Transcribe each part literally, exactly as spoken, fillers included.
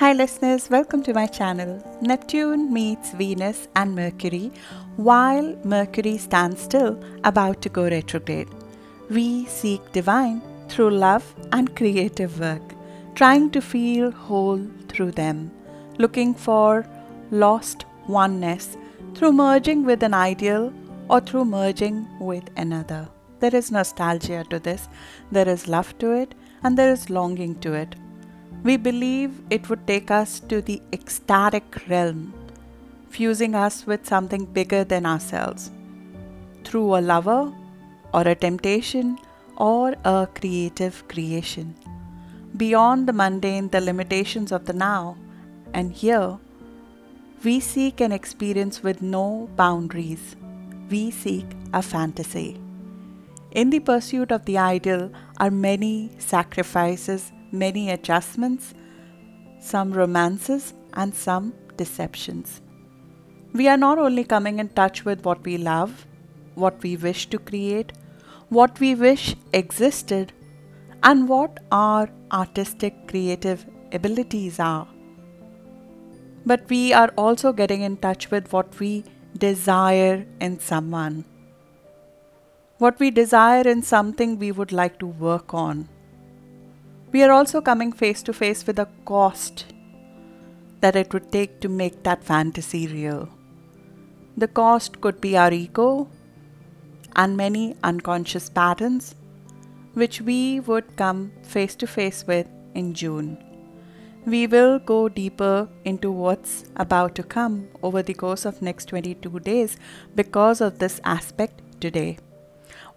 Hi listeners, welcome to my channel. Neptune meets Venus and Mercury while Mercury stands still, about to go retrograde. We seek divine through love and creative work, trying to feel whole through them, looking for lost oneness through merging with an ideal or through merging with another. There is nostalgia to this, there is love to it, and there is longing to it. We believe it would take us to the ecstatic realm, fusing us with something bigger than ourselves, through a lover or a temptation or a creative creation. Beyond the mundane, the limitations of the now and here, we seek an experience with no boundaries. We seek a fantasy. In the pursuit of the ideal are many sacrifices, many adjustments, some romances and some deceptions. We are not only coming in touch with what we love, what we wish to create, what we wish existed, and what our artistic creative abilities are, but we are also getting in touch with what we desire in someone, what we desire in something we would like to work on. We are also coming face to face with a cost that it would take to make that fantasy real. The cost could be our ego and many unconscious patterns, which we would come face to face with in June. We will go deeper into what's about to come over the course of next twenty-two days because of this aspect today.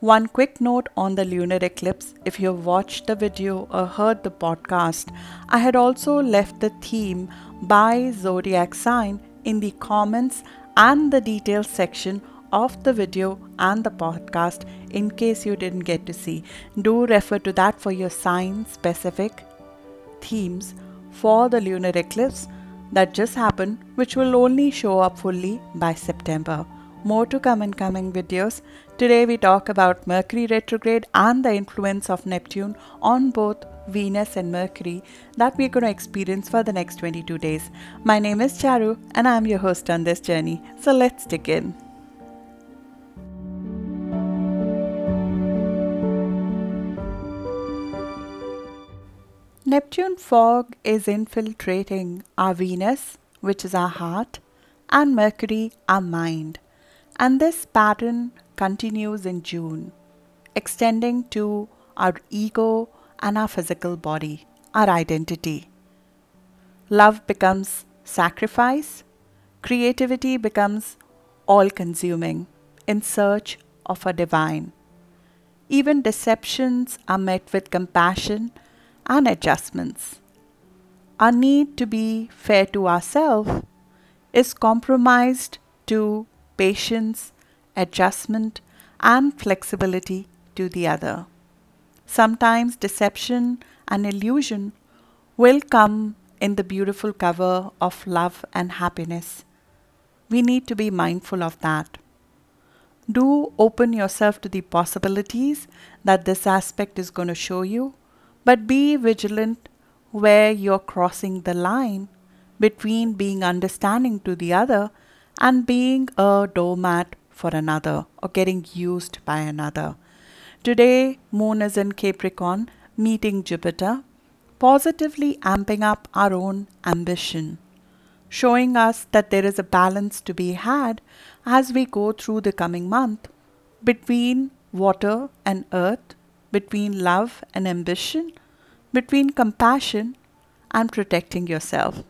One quick note on the lunar eclipse. If you have watched the video or heard the podcast, I had also left the theme by zodiac sign in the comments and the details section of the video and the podcast in case you didn't get to see. Do refer to that for your sign specific themes for the lunar eclipse that just happened, which will only show up fully by September. More to come in coming videos. Today we talk about Mercury retrograde and the influence of Neptune on both Venus and Mercury that we're going to experience for the next twenty-two days. My name is Charu and I'm your host on this journey. So let's dig in. Neptune fog is infiltrating our Venus, which is our heart, and Mercury, our mind. And this pattern continues in June, extending to our ego and our physical body, our identity. Love becomes sacrifice, creativity becomes all-consuming in search of a divine. Even deceptions are met with compassion and adjustments. Our need to be fair to ourselves is compromised to patience, adjustment, and flexibility to the other. Sometimes deception and illusion will come in the beautiful cover of love and happiness. We need to be mindful of that. Do open yourself to the possibilities that this aspect is going to show you, but be vigilant where you're crossing the line between being understanding to the other and being a doormat for another or getting used by another. Today, Moon is in Capricorn, meeting Jupiter, positively amping up our own ambition, showing us that there is a balance to be had as we go through the coming month between water and earth, between love and ambition, between compassion and protecting yourself.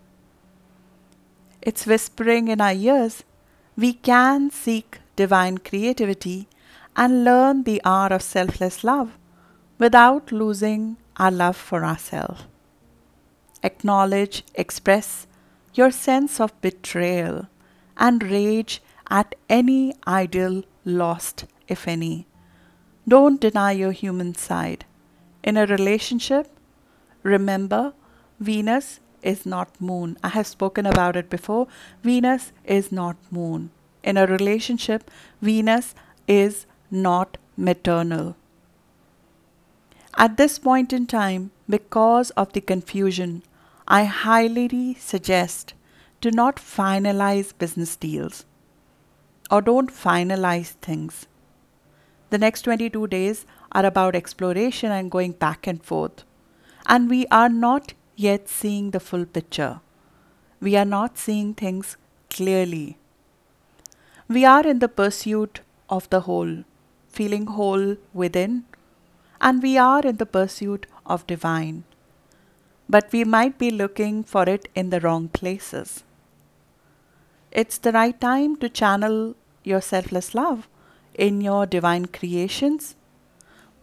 It's whispering in our ears, we can seek divine creativity and learn the art of selfless love without losing our love for ourselves. Acknowledge, express your sense of betrayal and rage at any ideal lost, if any. Don't deny your human side. In a relationship, remember, Venus is not moon. I have spoken about it before. Venus is not moon. In a relationship, Venus is not maternal. At this point in time, because of the confusion, I highly suggest do not finalize business deals or don't finalize things. The next twenty-two days are about exploration and going back and forth. And we are not yet seeing the full picture. We are not seeing things clearly. We are in the pursuit of the whole, feeling whole within, and we are in the pursuit of divine. But we might be looking for it in the wrong places. It's the right time to channel your selfless love in your divine creations.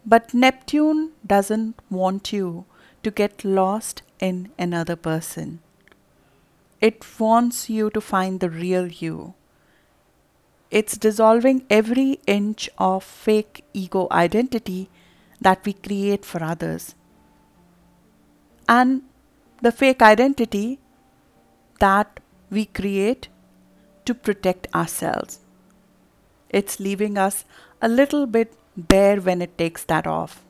But Neptune doesn't want you to get lost in another person. It wants you to find the real you. It's dissolving every inch of fake ego identity that we create for others. And the fake identity that we create to protect ourselves. It's leaving us a little bit bare when it takes that off.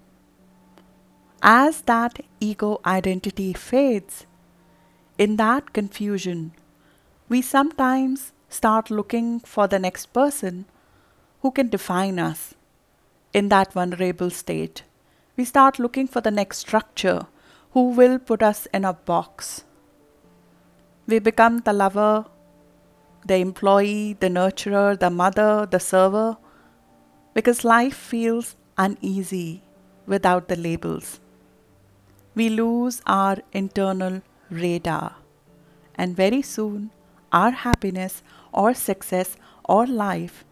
As that ego identity fades, in that confusion, we sometimes start looking for the next person who can define us in that vulnerable state. We start looking for the next structure who will put us in a box. We become the lover, the employee, the nurturer, the mother, the server, because life feels uneasy without the labels. We lose our internal radar, and very soon our happiness or success or life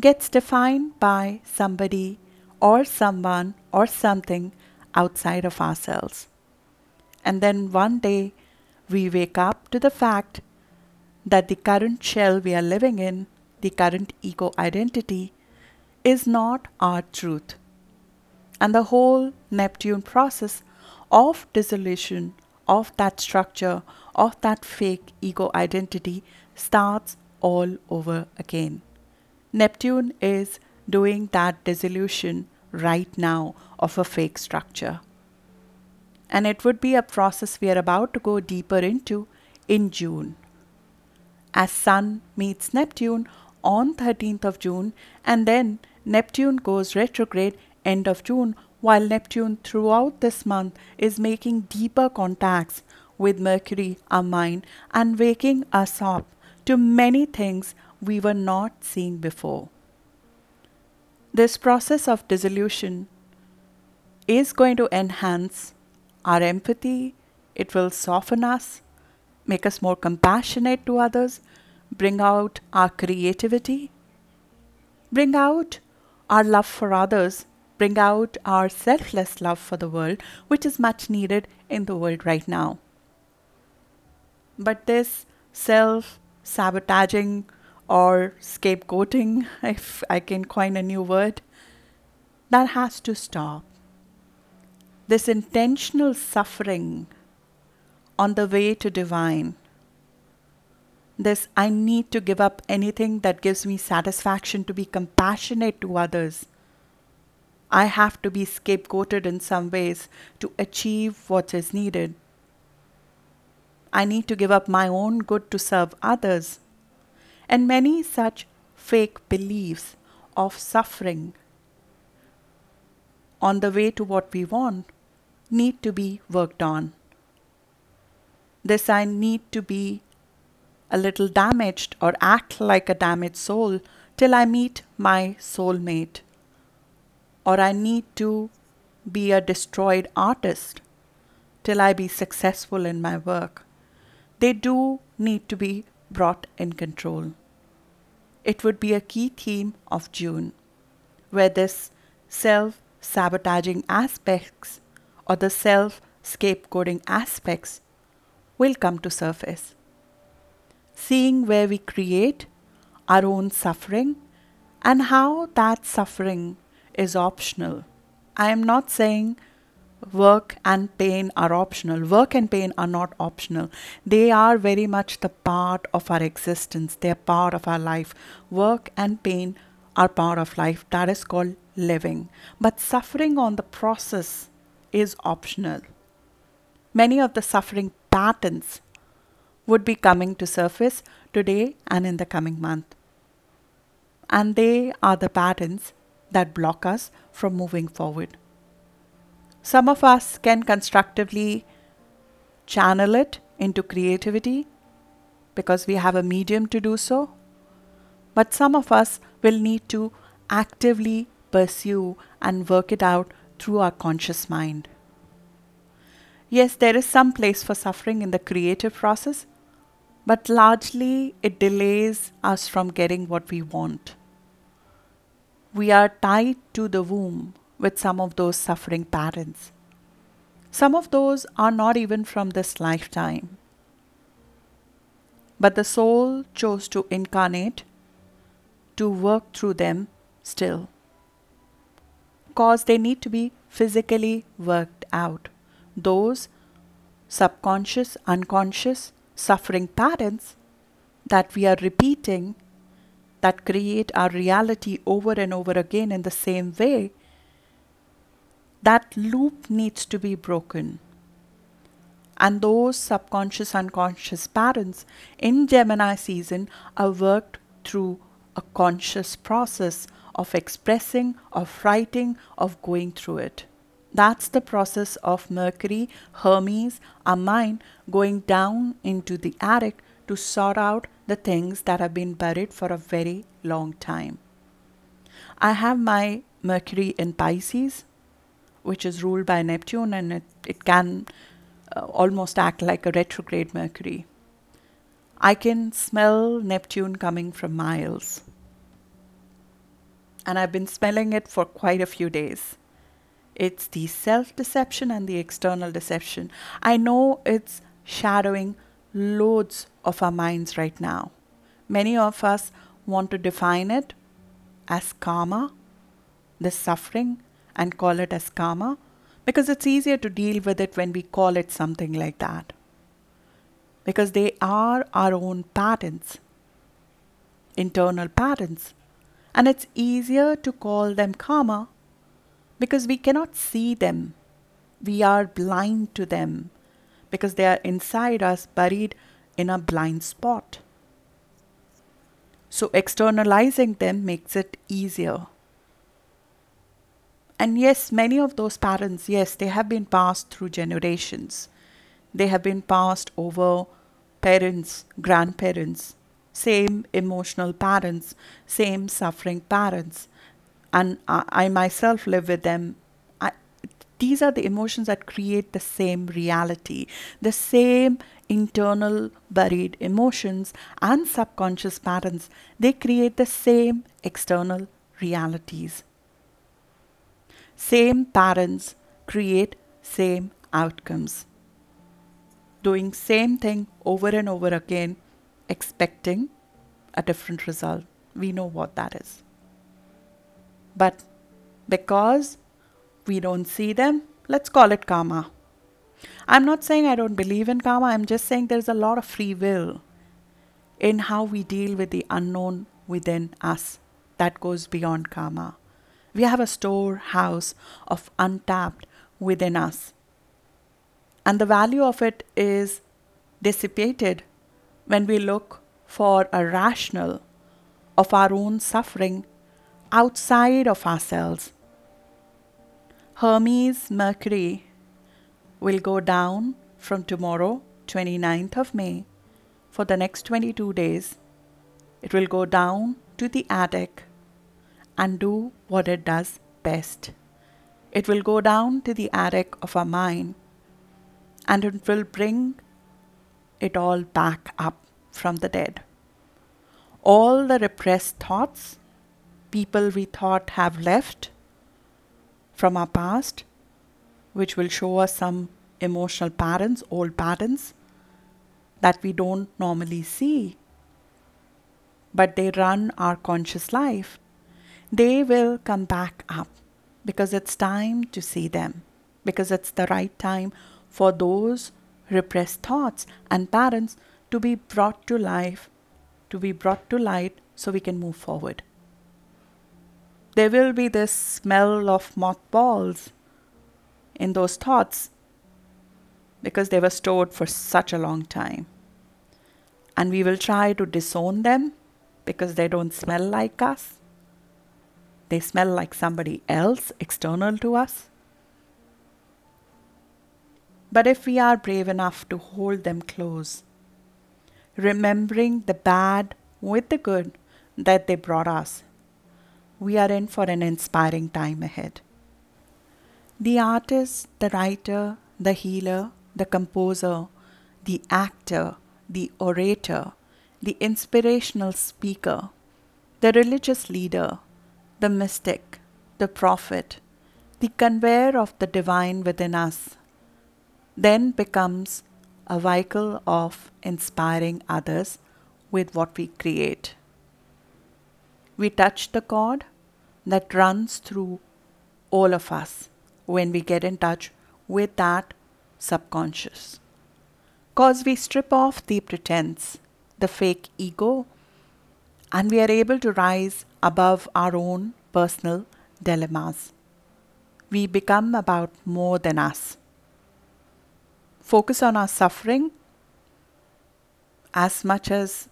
gets defined by somebody or someone or something outside of ourselves. And then one day we wake up to the fact that the current shell we are living in, the current ego identity, is not our truth. And the whole Neptune process of dissolution of that structure, of that fake ego identity, starts all over again. Neptune is doing that dissolution right now of a fake structure. And it would be a process we are about to go deeper into in June, as Sun meets Neptune on thirteenth of June, and then Neptune goes retrograde end of June, while Neptune throughout this month is making deeper contacts with Mercury, our mind, and waking us up to many things we were not seeing before. This process of dissolution is going to enhance our empathy. It will soften us, make us more compassionate to others, bring out our creativity, bring out our love for others, bring out our selfless love for the world, which is much needed in the world right now. But this self-sabotaging or scapegoating, if I can coin a new word, that has to stop. This intentional suffering on the way to divine, this I need to give up anything that gives me satisfaction to be compassionate to others. I have to be scapegoated in some ways to achieve what is needed. I need to give up my own good to serve others. And many such fake beliefs of suffering on the way to what we want need to be worked on. This I need to be a little damaged or act like a damaged soul till I meet my soulmate. Or I need to be a destroyed artist till I be successful in my work. They do need to be brought in control. It would be a key theme of June, where this self-sabotaging aspects or the self-scapegoating aspects will come to surface. Seeing where we create our own suffering and how that suffering is optional. I am not saying work and pain are optional. Work and pain are not optional. They are very much the part of our existence. They are part of our life. Work and pain are part of life. That is called living. But suffering on the process is optional. Many of the suffering patterns would be coming to surface today and in the coming month. And they are the patterns that block us from moving forward. Some of us can constructively channel it into creativity because we have a medium to do so. But some of us will need to actively pursue and work it out through our conscious mind. Yes, there is some place for suffering in the creative process, but largely it delays us from getting what we want. We are tied to the womb with some of those suffering patterns. Some of those are not even from this lifetime. But the soul chose to incarnate, to work through them still, because they need to be physically worked out. Those subconscious, unconscious suffering patterns that we are repeating, that create our reality over and over again in the same way, that loop needs to be broken. And those subconscious, unconscious patterns in Gemini season are worked through a conscious process of expressing, of writing, of going through it. That's the process of Mercury, Hermes, our mind going down into the attic to sort out the things that have been buried for a very long time. I have my Mercury in Pisces, which is ruled by Neptune, and it, it can uh, almost act like a retrograde Mercury. I can smell Neptune coming from miles. And I've been smelling it for quite a few days. It's the self-deception and the external deception. I know it's shadowing loads of our minds right now. Many of us want to define it as karma, this suffering, and call it as karma, because it's easier to deal with it when we call it something like that. Because they are our own patterns, internal patterns. And it's easier to call them karma because we cannot see them. We are blind to them because they are inside us, buried in a blind spot. So externalizing them makes it easier. And yes, many of those patterns, yes, they have been passed through generations. They have been passed over parents, grandparents, same emotional patterns, same suffering patterns. And I, I myself live with them. I, these are the emotions that create the same reality, the same internal buried emotions and subconscious patterns. They create the same external realities. Same patterns create same outcomes. Doing same thing over and over again, expecting a different result. We know what that is. But because we don't see them, let's call it karma. I'm not saying I don't believe in karma. I'm just saying there's a lot of free will in how we deal with the unknown within us that goes beyond karma. We have a storehouse of untapped within us. And the value of it is dissipated when we look for a rational of our own suffering outside of ourselves. Hermes Mercury will go down from tomorrow, twenty-ninth of May, for the next twenty-two days. It will go down to the attic and do what it does best. It will go down to the attic of our mind, and it will bring it all back up from the dead. All the repressed thoughts, people we thought have left from our past, which will show us some emotional patterns, old patterns that we don't normally see, but they run our conscious life. They will come back up because it's time to see them, because it's the right time for those repressed thoughts and patterns to be brought to life, to be brought to light so we can move forward. There will be this smell of mothballs in those thoughts because they were stored for such a long time. And we will try to disown them because they don't smell like us. They smell like somebody else external to us. But if we are brave enough to hold them close, remembering the bad with the good that they brought us, we are in for an inspiring time ahead. The artist, the writer, the healer, the composer, the actor, the orator, the inspirational speaker, the religious leader, the mystic, the prophet, the conveyor of the divine within us, then becomes a vehicle of inspiring others with what we create. We touch the cord that runs through all of us when we get in touch with that subconscious. Because we strip off the pretense, the fake ego, and we are able to rise above our own personal dilemmas. We become about more than us. Focus on our suffering as much as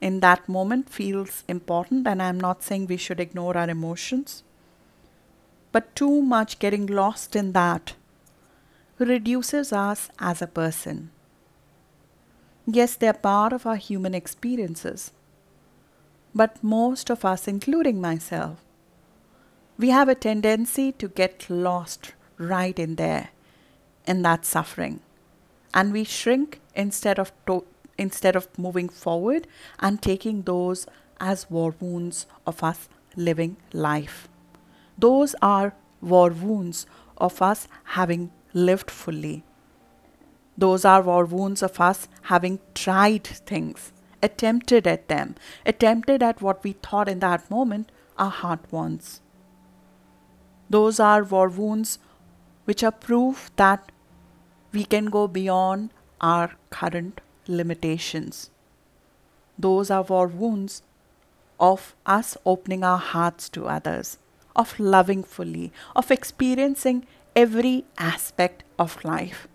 in that moment feels important, and I'm not saying we should ignore our emotions, but too much getting lost in that reduces us as a person. Yes, they are part of our human experiences, but most of us, including myself, we have a tendency to get lost right in there, in that suffering, and we shrink instead of to- instead of moving forward and taking those as war wounds of us living life. Those are war wounds of us having lived fully. Those are war wounds of us having tried things, attempted at them, attempted at what we thought in that moment our heart wants. Those are war wounds which are proof that we can go beyond our current limitations. Those are war wounds of us opening our hearts to others, of loving fully, of experiencing every aspect of life.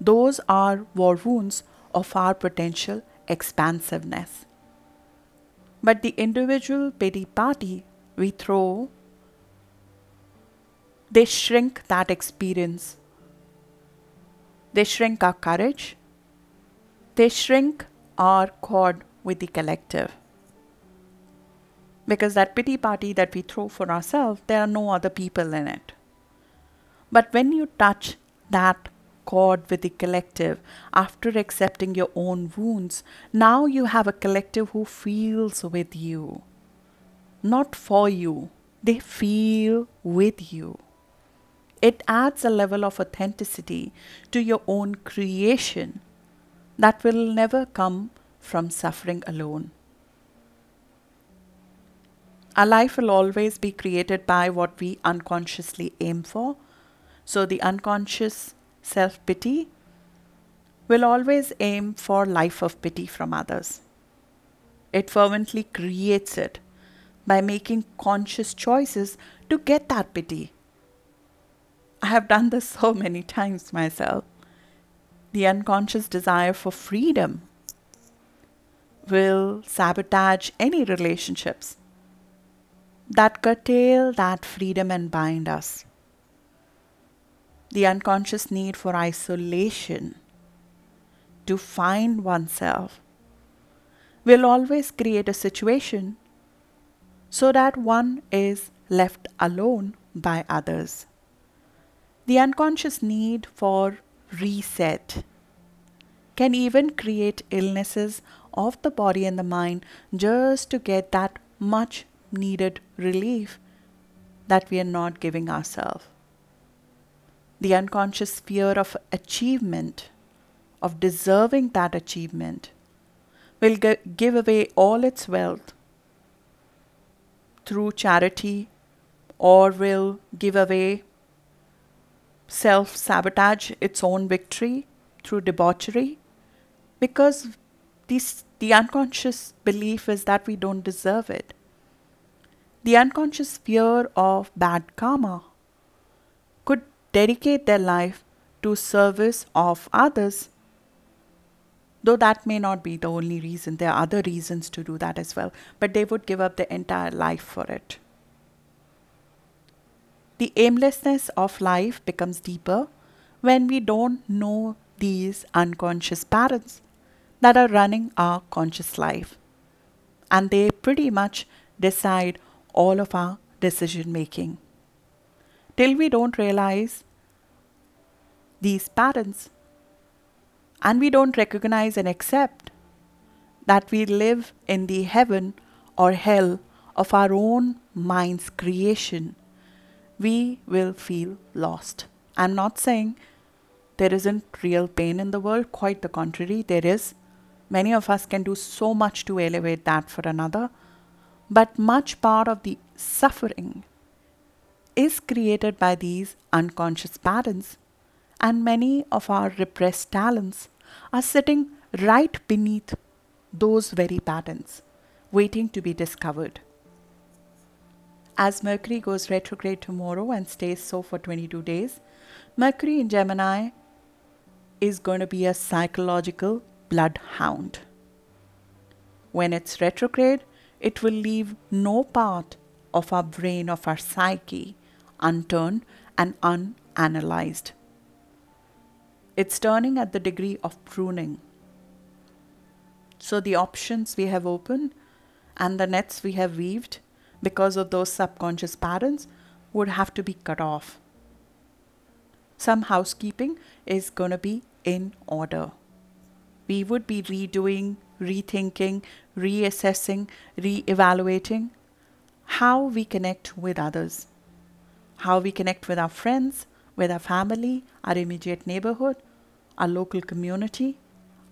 Those are war wounds of our potential expansiveness. But the individual pity party we throw, they shrink that experience. They shrink our courage. They shrink our cord with the collective. Because that pity party that we throw for ourselves, there are no other people in it. But when you touch that cord with the collective, after accepting your own wounds, now you have a collective who feels with you. Not for you. They feel with you. It adds a level of authenticity to your own creation that will never come from suffering alone. Our life will always be created by what we unconsciously aim for. So the unconscious self-pity will always aim for life of pity from others. It fervently creates it by making conscious choices to get that pity. I have done this so many times myself. The unconscious desire for freedom will sabotage any relationships that curtail that freedom and bind us. The unconscious need for isolation, to find oneself, will always create a situation so that one is left alone by others. The unconscious need for reset can even create illnesses of the body and the mind just to get that much needed relief that we are not giving ourselves. The unconscious fear of achievement, of deserving that achievement, will g- give away all its wealth through charity, or will give away self-sabotage its own victory through debauchery, because this, the unconscious belief is that we don't deserve it. The unconscious fear of bad karma could dedicate their life to service of others. Though that may not be the only reason, there are other reasons to do that as well, but they would give up their entire life for it. The aimlessness of life becomes deeper when we don't know these unconscious patterns that are running our conscious life. And they pretty much decide all of our decision making. Till we don't realize these patterns, and we don't recognize and accept that we live in the heaven or hell of our own mind's creation, we will feel lost. I'm not saying there isn't real pain in the world, quite the contrary, there is. Many of us can do so much to elevate that for another, but much part of the suffering is created by these unconscious patterns, and many of our repressed talents are sitting right beneath those very patterns, waiting to be discovered. As Mercury goes retrograde tomorrow and stays so for twenty-two days, Mercury in Gemini is going to be a psychological bloodhound. When it's retrograde, it will leave no part of our brain, of our psyche, unturned and unanalyzed. It's turning at the degree of pruning. So the options we have opened and the nets we have weaved because of those subconscious patterns would have to be cut off. Some housekeeping is going to be in order. We would be redoing, rethinking, reassessing, reevaluating how we connect with others, how we connect with our friends, with our family, our immediate neighborhood, our local community,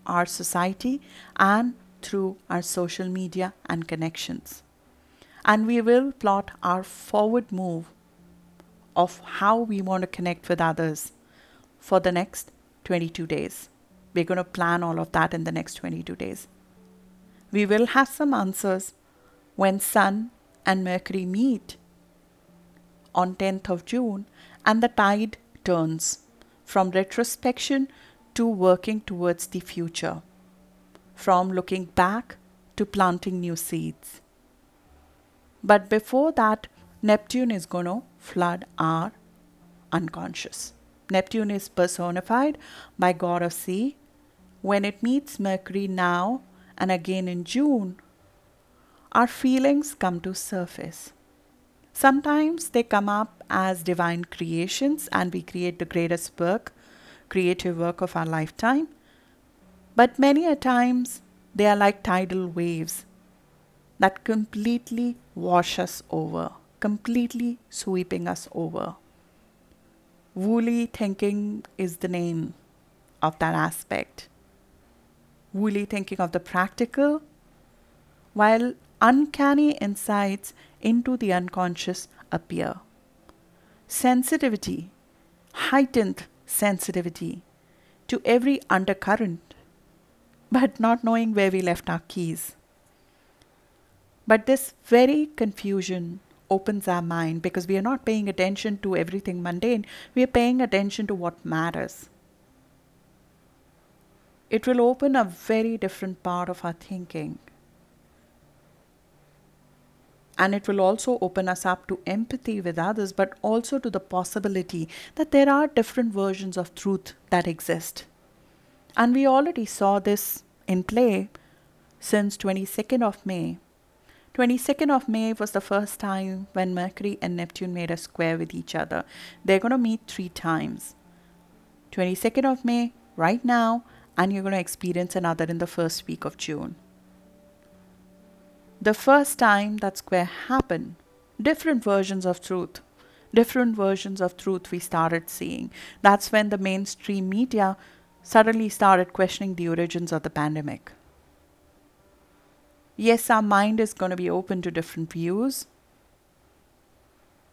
our society, and through our social media and connections. And we will plot our forward move of how we want to connect with others for the next twenty-two days. We're going to plan all of that in the next twenty-two days. We will have some answers when Sun and Mercury meet on tenth of June and the tide turns from retrospection to working towards the future, from looking back to planting new seeds. But before that, Neptune is going to flood our unconscious. Neptune is personified by God of Sea. When it meets Mercury now and again in June, our feelings come to surface. Sometimes they come up as divine creations and we create the greatest work, creative work of our lifetime. But many a times they are like tidal waves that completely wash us over, completely sweeping us over. Woolly thinking is the name of that aspect. Woolly thinking of the practical, while uncanny insights into the unconscious appear. Sensitivity, heightened sensitivity to every undercurrent, but not knowing where we left our keys. But this very confusion opens our mind because we are not paying attention to everything mundane. We are paying attention to what matters. It will open a very different part of our thinking. And it will also open us up to empathy with others, but also to the possibility that there are different versions of truth that exist. And we already saw this in play since twenty-second of May. twenty-second of May was the first time when Mercury and Neptune made a square with each other. They're going to meet three times. twenty-second of May, right now, and you're going to experience another in the first week of June. The first time that square happened, different versions of truth, different versions of truth we started seeing. That's when the mainstream media suddenly started questioning the origins of the pandemic. Yes, our mind is going to be open to different views,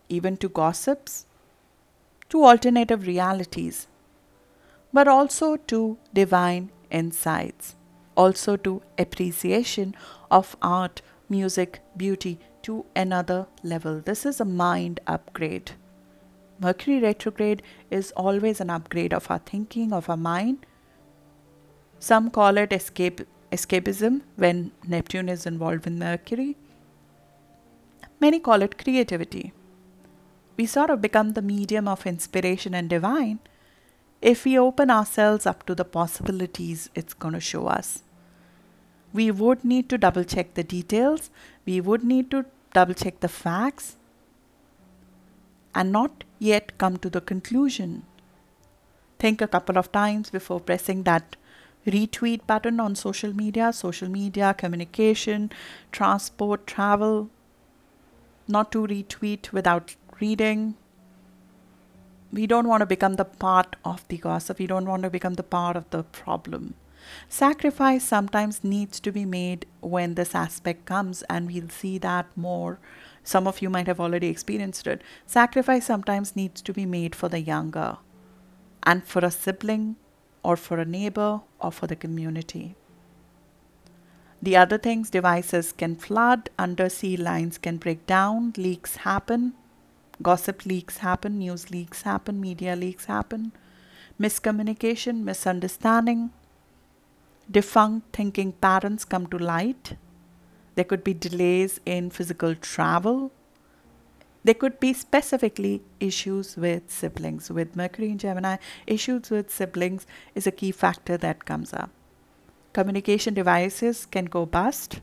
even to gossips, to alternative realities, but also to divine insights, also to appreciation of art, music, beauty to another level. This is a mind upgrade. Mercury retrograde is always an upgrade of our thinking, of our mind. Some call it escape, escapism when Neptune is involved with Mercury. Many call it creativity. We sort of become the medium of inspiration and divine if we open ourselves up to the possibilities it's going to show us. We would need to double check the details. We would need to double check the facts and not yet come to the conclusion. Think a couple of times before pressing that retweet button on social media, social media, communication, transport, travel. Not to retweet without reading. We don't want to become the part of the gossip. We don't want to become the part of the problem. Sacrifice sometimes needs to be made when this aspect comes, and we'll see that more. Some of you might have already experienced it. Sacrifice sometimes needs to be made for the younger and for a sibling or for a neighbor or for the community. The other things, devices can flood, undersea lines can break down, leaks happen, gossip leaks happen, news leaks happen, media leaks happen, miscommunication, misunderstanding. Defunct thinking patterns come to light. There could be delays in physical travel. There could be specifically issues with siblings. With Mercury in Gemini, issues with siblings is a key factor that comes up. Communication devices can go bust.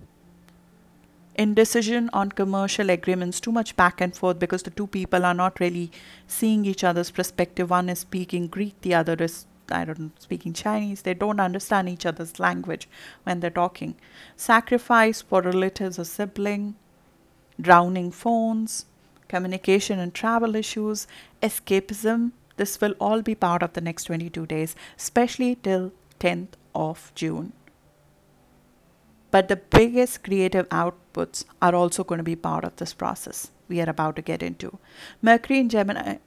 Indecision on commercial agreements, too much back and forth because the two people are not really seeing each other's perspective. One is speaking Greek, the other is I don't know, speaking Chinese. They don't understand each other's language when they're talking. Sacrifice for relatives or sibling, drowning phones, communication and travel issues, escapism. This will all be part of the next twenty-two days, especially till tenth of June. But the biggest creative outputs are also going to be part of this process we are about to get into. Mercury in Gemini...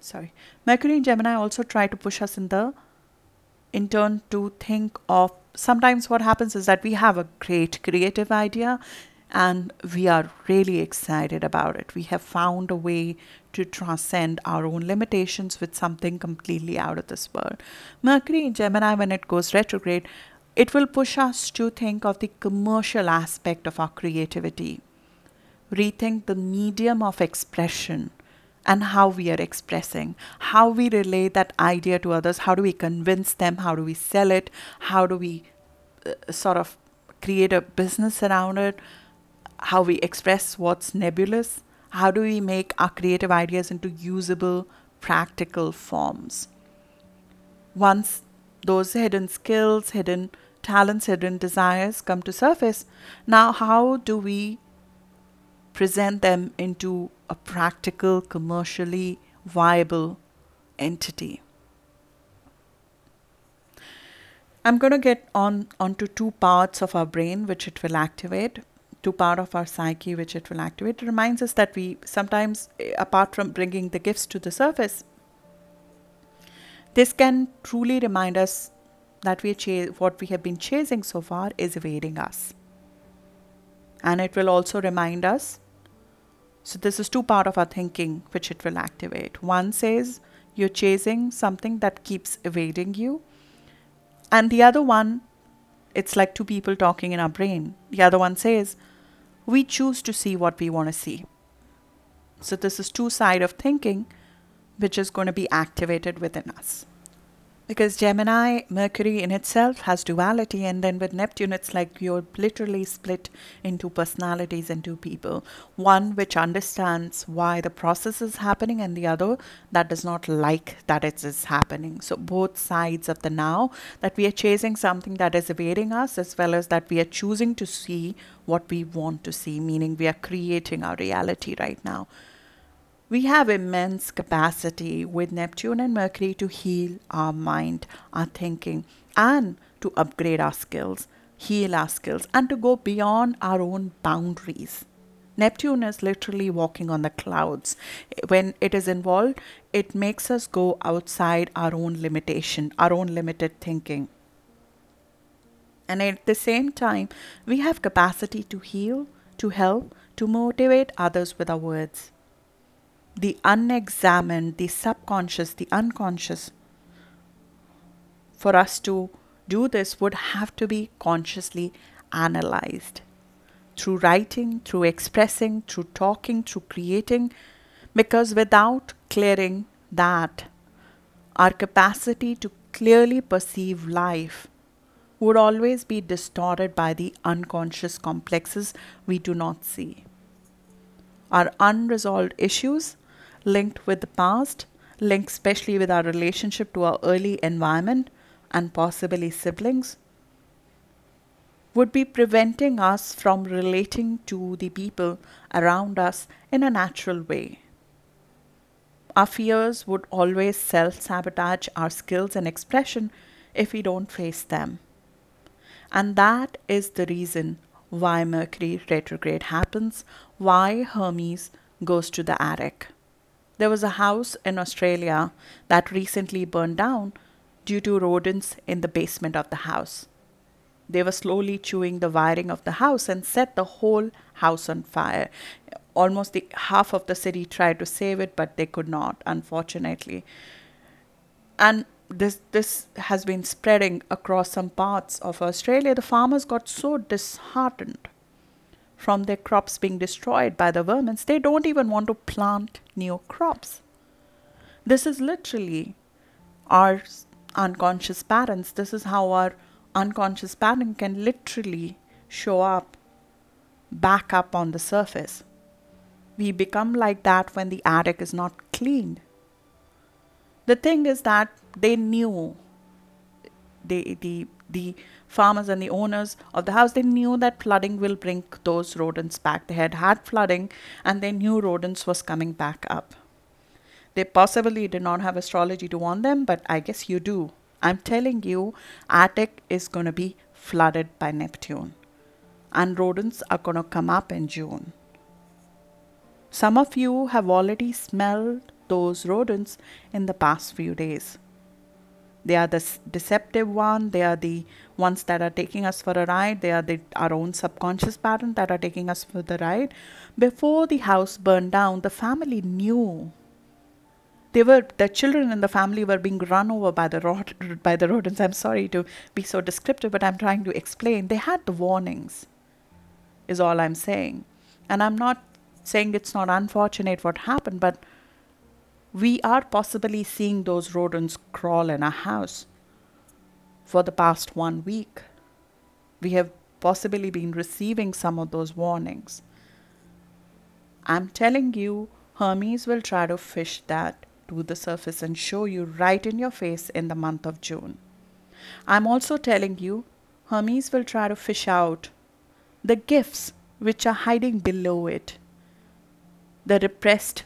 Sorry. Mercury and Gemini also try to push us in the, in turn to think of, sometimes what happens is that we have a great creative idea and we are really excited about it. We have found a way to transcend our own limitations with something completely out of this world. Mercury in Gemini, when it goes retrograde, it will push us to think of the commercial aspect of our creativity. Rethink the medium of expression and how we are expressing, how we relay that idea to others, how do we convince them, how do we sell it, how do we uh, sort of create a business around it, how we express what's nebulous, how do we make our creative ideas into usable, practical forms. Once those hidden skills, hidden talents, hidden desires come to surface, now how do we present them into a practical, commercially viable entity? I'm going to get on onto two parts of our brain which it will activate, two parts of our psyche which it will activate. It reminds us that we sometimes, apart from bringing the gifts to the surface, this can truly remind us that we chase, what we have been chasing so far is evading us. And it will also remind us. So this is two part of our thinking which it will activate. One says you're chasing something that keeps evading you. And the other one, it's like two people talking in our brain. The other one says, we choose to see what we want to see. So this is two side of thinking which is going to be activated within us. Because Gemini, Mercury in itself has duality, and then with Neptune, it's like you're literally split into personalities and two people. One which understands why the process is happening, and the other that does not like that it is happening. So both sides of the now, that we are chasing something that is evading us, as well as that we are choosing to see what we want to see, meaning we are creating our reality right now. We have immense capacity with Neptune and Mercury to heal our mind, our thinking, and to upgrade our skills, heal our skills, and to go beyond our own boundaries. Neptune is literally walking on the clouds. When it is involved, it makes us go outside our own limitation, our own limited thinking. And at the same time, we have capacity to heal, to help, to motivate others with our words. the unexamined, the subconscious, the unconscious. For us to do this would have to be consciously analyzed through writing, through expressing, through talking, through creating, because without clearing that, our capacity to clearly perceive life would always be distorted by the unconscious complexes we do not see. Our unresolved issues linked with the past, linked especially with our relationship to our early environment and possibly siblings, would be preventing us from relating to the people around us in a natural way. Our fears would always self-sabotage our skills and expression if we don't face them. And that is the reason why Mercury retrograde happens, why Hermes goes to the attic. There was a house in Australia that recently burned down due to rodents in the basement of the house. They were slowly chewing the wiring of the house and set the whole house on fire. Almost the half of the city tried to save it, but they could not, unfortunately. And this this has been spreading across some parts of Australia. The farmers got so disheartened from their crops being destroyed by the vermin, they don't even want to plant new crops. This is literally our unconscious patterns. This is how our unconscious pattern can literally show up, back up on the surface. We become like that when the attic is not cleaned. The thing is that they knew, they, the, the farmers and the owners of the house, they knew that flooding will bring those rodents back. They had had flooding and they knew rodents was coming back up. They possibly did not have astrology to warn them, but I guess you do. I'm telling you, attic is going to be flooded by Neptune. And rodents are going to come up in June. Some of you have already smelled those rodents in the past few days. They are the deceptive one. They are the ones that are taking us for a ride. They are the, our own subconscious pattern that are taking us for the ride. Before the house burned down, the family knew. They were, the children in the family were being run over by the rod, by the rodents. I'm sorry to be so descriptive, but I'm trying to explain. They had the warnings, is all I'm saying. And I'm not saying it's not unfortunate what happened, but we are possibly seeing those rodents crawl in our house for the past one week. We have possibly been receiving some of those warnings. I'm telling you, Hermes will try to fish that to the surface and show you right in your face in the month of June. I'm also telling you, Hermes will try to fish out the gifts which are hiding below it, the repressed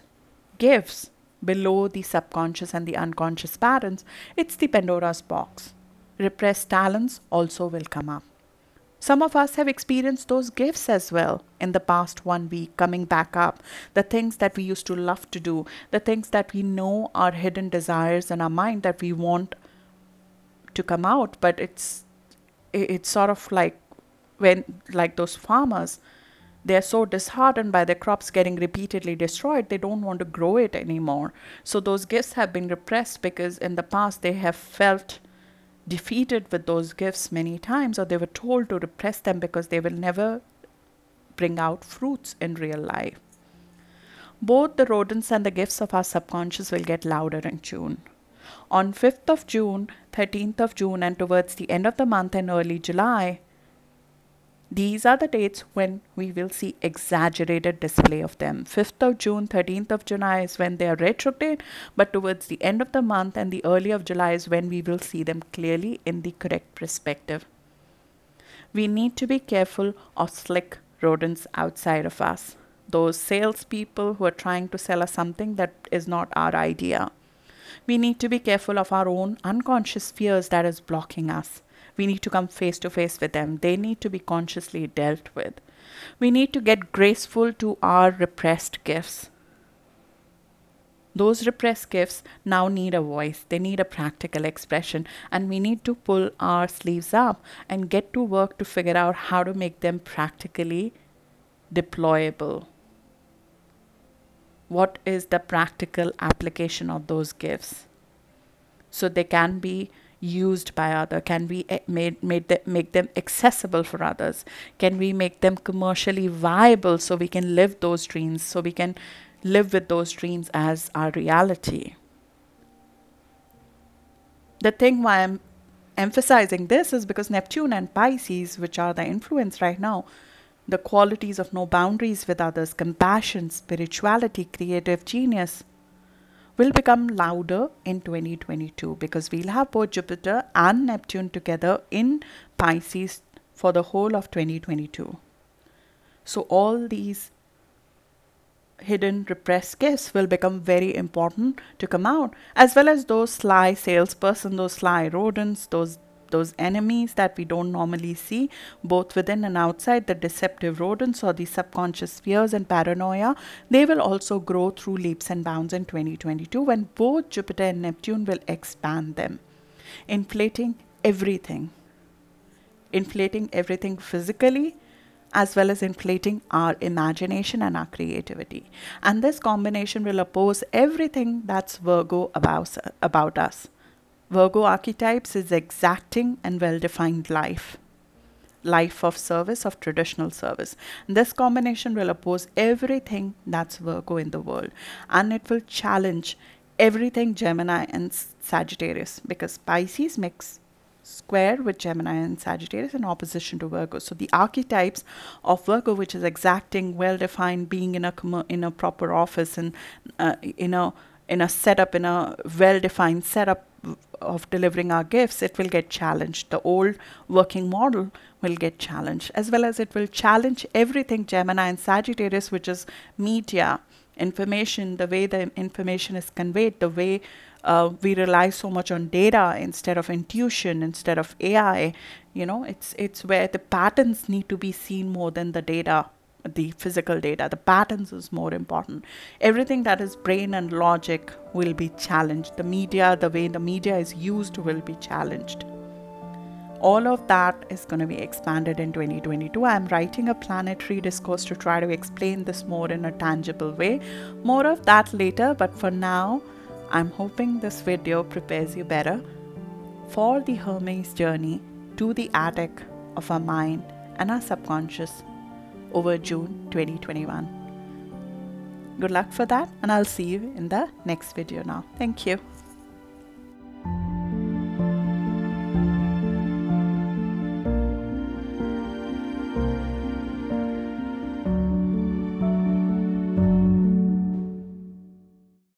gifts below the subconscious and the unconscious patterns. It's the Pandora's box. Repressed talents also will come up. Some of us have experienced those gifts as well in the past one week coming back up. The things that we used to love to do, the things that we know are hidden desires in our mind that we want to come out, but it's it's sort of like when like those farmers, they're so disheartened by their crops getting repeatedly destroyed, they don't want to grow it anymore. So those gifts have been repressed because in the past they have felt defeated with those gifts many times, or they were told to repress them because they will never bring out fruits in real life. Both the rodents and the gifts of our subconscious will get louder in June. On fifth of June, thirteenth of June, and towards the end of the month and early July, these are the dates when we will see exaggerated display of them. fifth of June, thirteenth of July is when they are retrograde, but towards the end of the month and the early of July is when we will see them clearly in the correct perspective. We need to be careful of slick rodents outside of us. Those salespeople who are trying to sell us something that is not our idea. We need to be careful of our own unconscious fears that is blocking us. We need to come face to face with them. They need to be consciously dealt with. We need to get graceful to our repressed gifts. Those repressed gifts now need a voice. They need a practical expression. And we need to pull our sleeves up and get to work to figure out how to make them practically deployable. what is the practical application of those gifts, so they can be used by others, can we made, made the, make them accessible for others, can we make them commercially viable so we can live those dreams, so we can live with those dreams as our reality. The thing why I'm emphasizing this is because Neptune and Pisces, which are the influence right now, the qualities of no boundaries with others, compassion, spirituality, creative genius, will become louder in twenty twenty-two, because we'll have both Jupiter and Neptune together in Pisces for the whole of twenty twenty-two. So all these hidden repressed gifts will become very important to come out, as well as those sly salesperson, those sly rodents, those those enemies that we don't normally see, both within and outside, the deceptive rodents or the subconscious fears and paranoia. They will also grow through leaps and bounds in twenty twenty-two, when both Jupiter and Neptune will expand them, inflating everything, inflating everything physically, as well as inflating our imagination and our creativity. And this combination will oppose everything that's Virgo about, about us. Virgo archetypes is exacting and well-defined life, life of service, of traditional service. This combination will oppose everything that's Virgo in the world, and it will challenge everything Gemini and Sagittarius, because Pisces makes square with Gemini and Sagittarius in opposition to Virgo. So the archetypes of Virgo, which is exacting, well-defined, being in a com- in a proper office and uh, in a in a setup, in a well-defined setup of delivering our gifts, it will get challenged. The old working model will get challenged, as well as it will challenge everything Gemini and Sagittarius, which is media, information, the way the information is conveyed, the way uh, we rely so much on data instead of intuition, instead of A I. You know, it's it's where the patterns need to be seen more than the data, the physical data. The patterns is more important. Everything that is brain and logic will be challenged. The media, the way the media is used, will be challenged. All of that is going to be expanded in twenty twenty-two. I am writing a planetary discourse to try to explain this more in a tangible way. More of that later, but for now, I'm hoping this video prepares you better for the Hermes journey to the attic of our mind and our subconscious over June twenty twenty-one. Good luck for that, and I'll see you in the next video now. Thank you.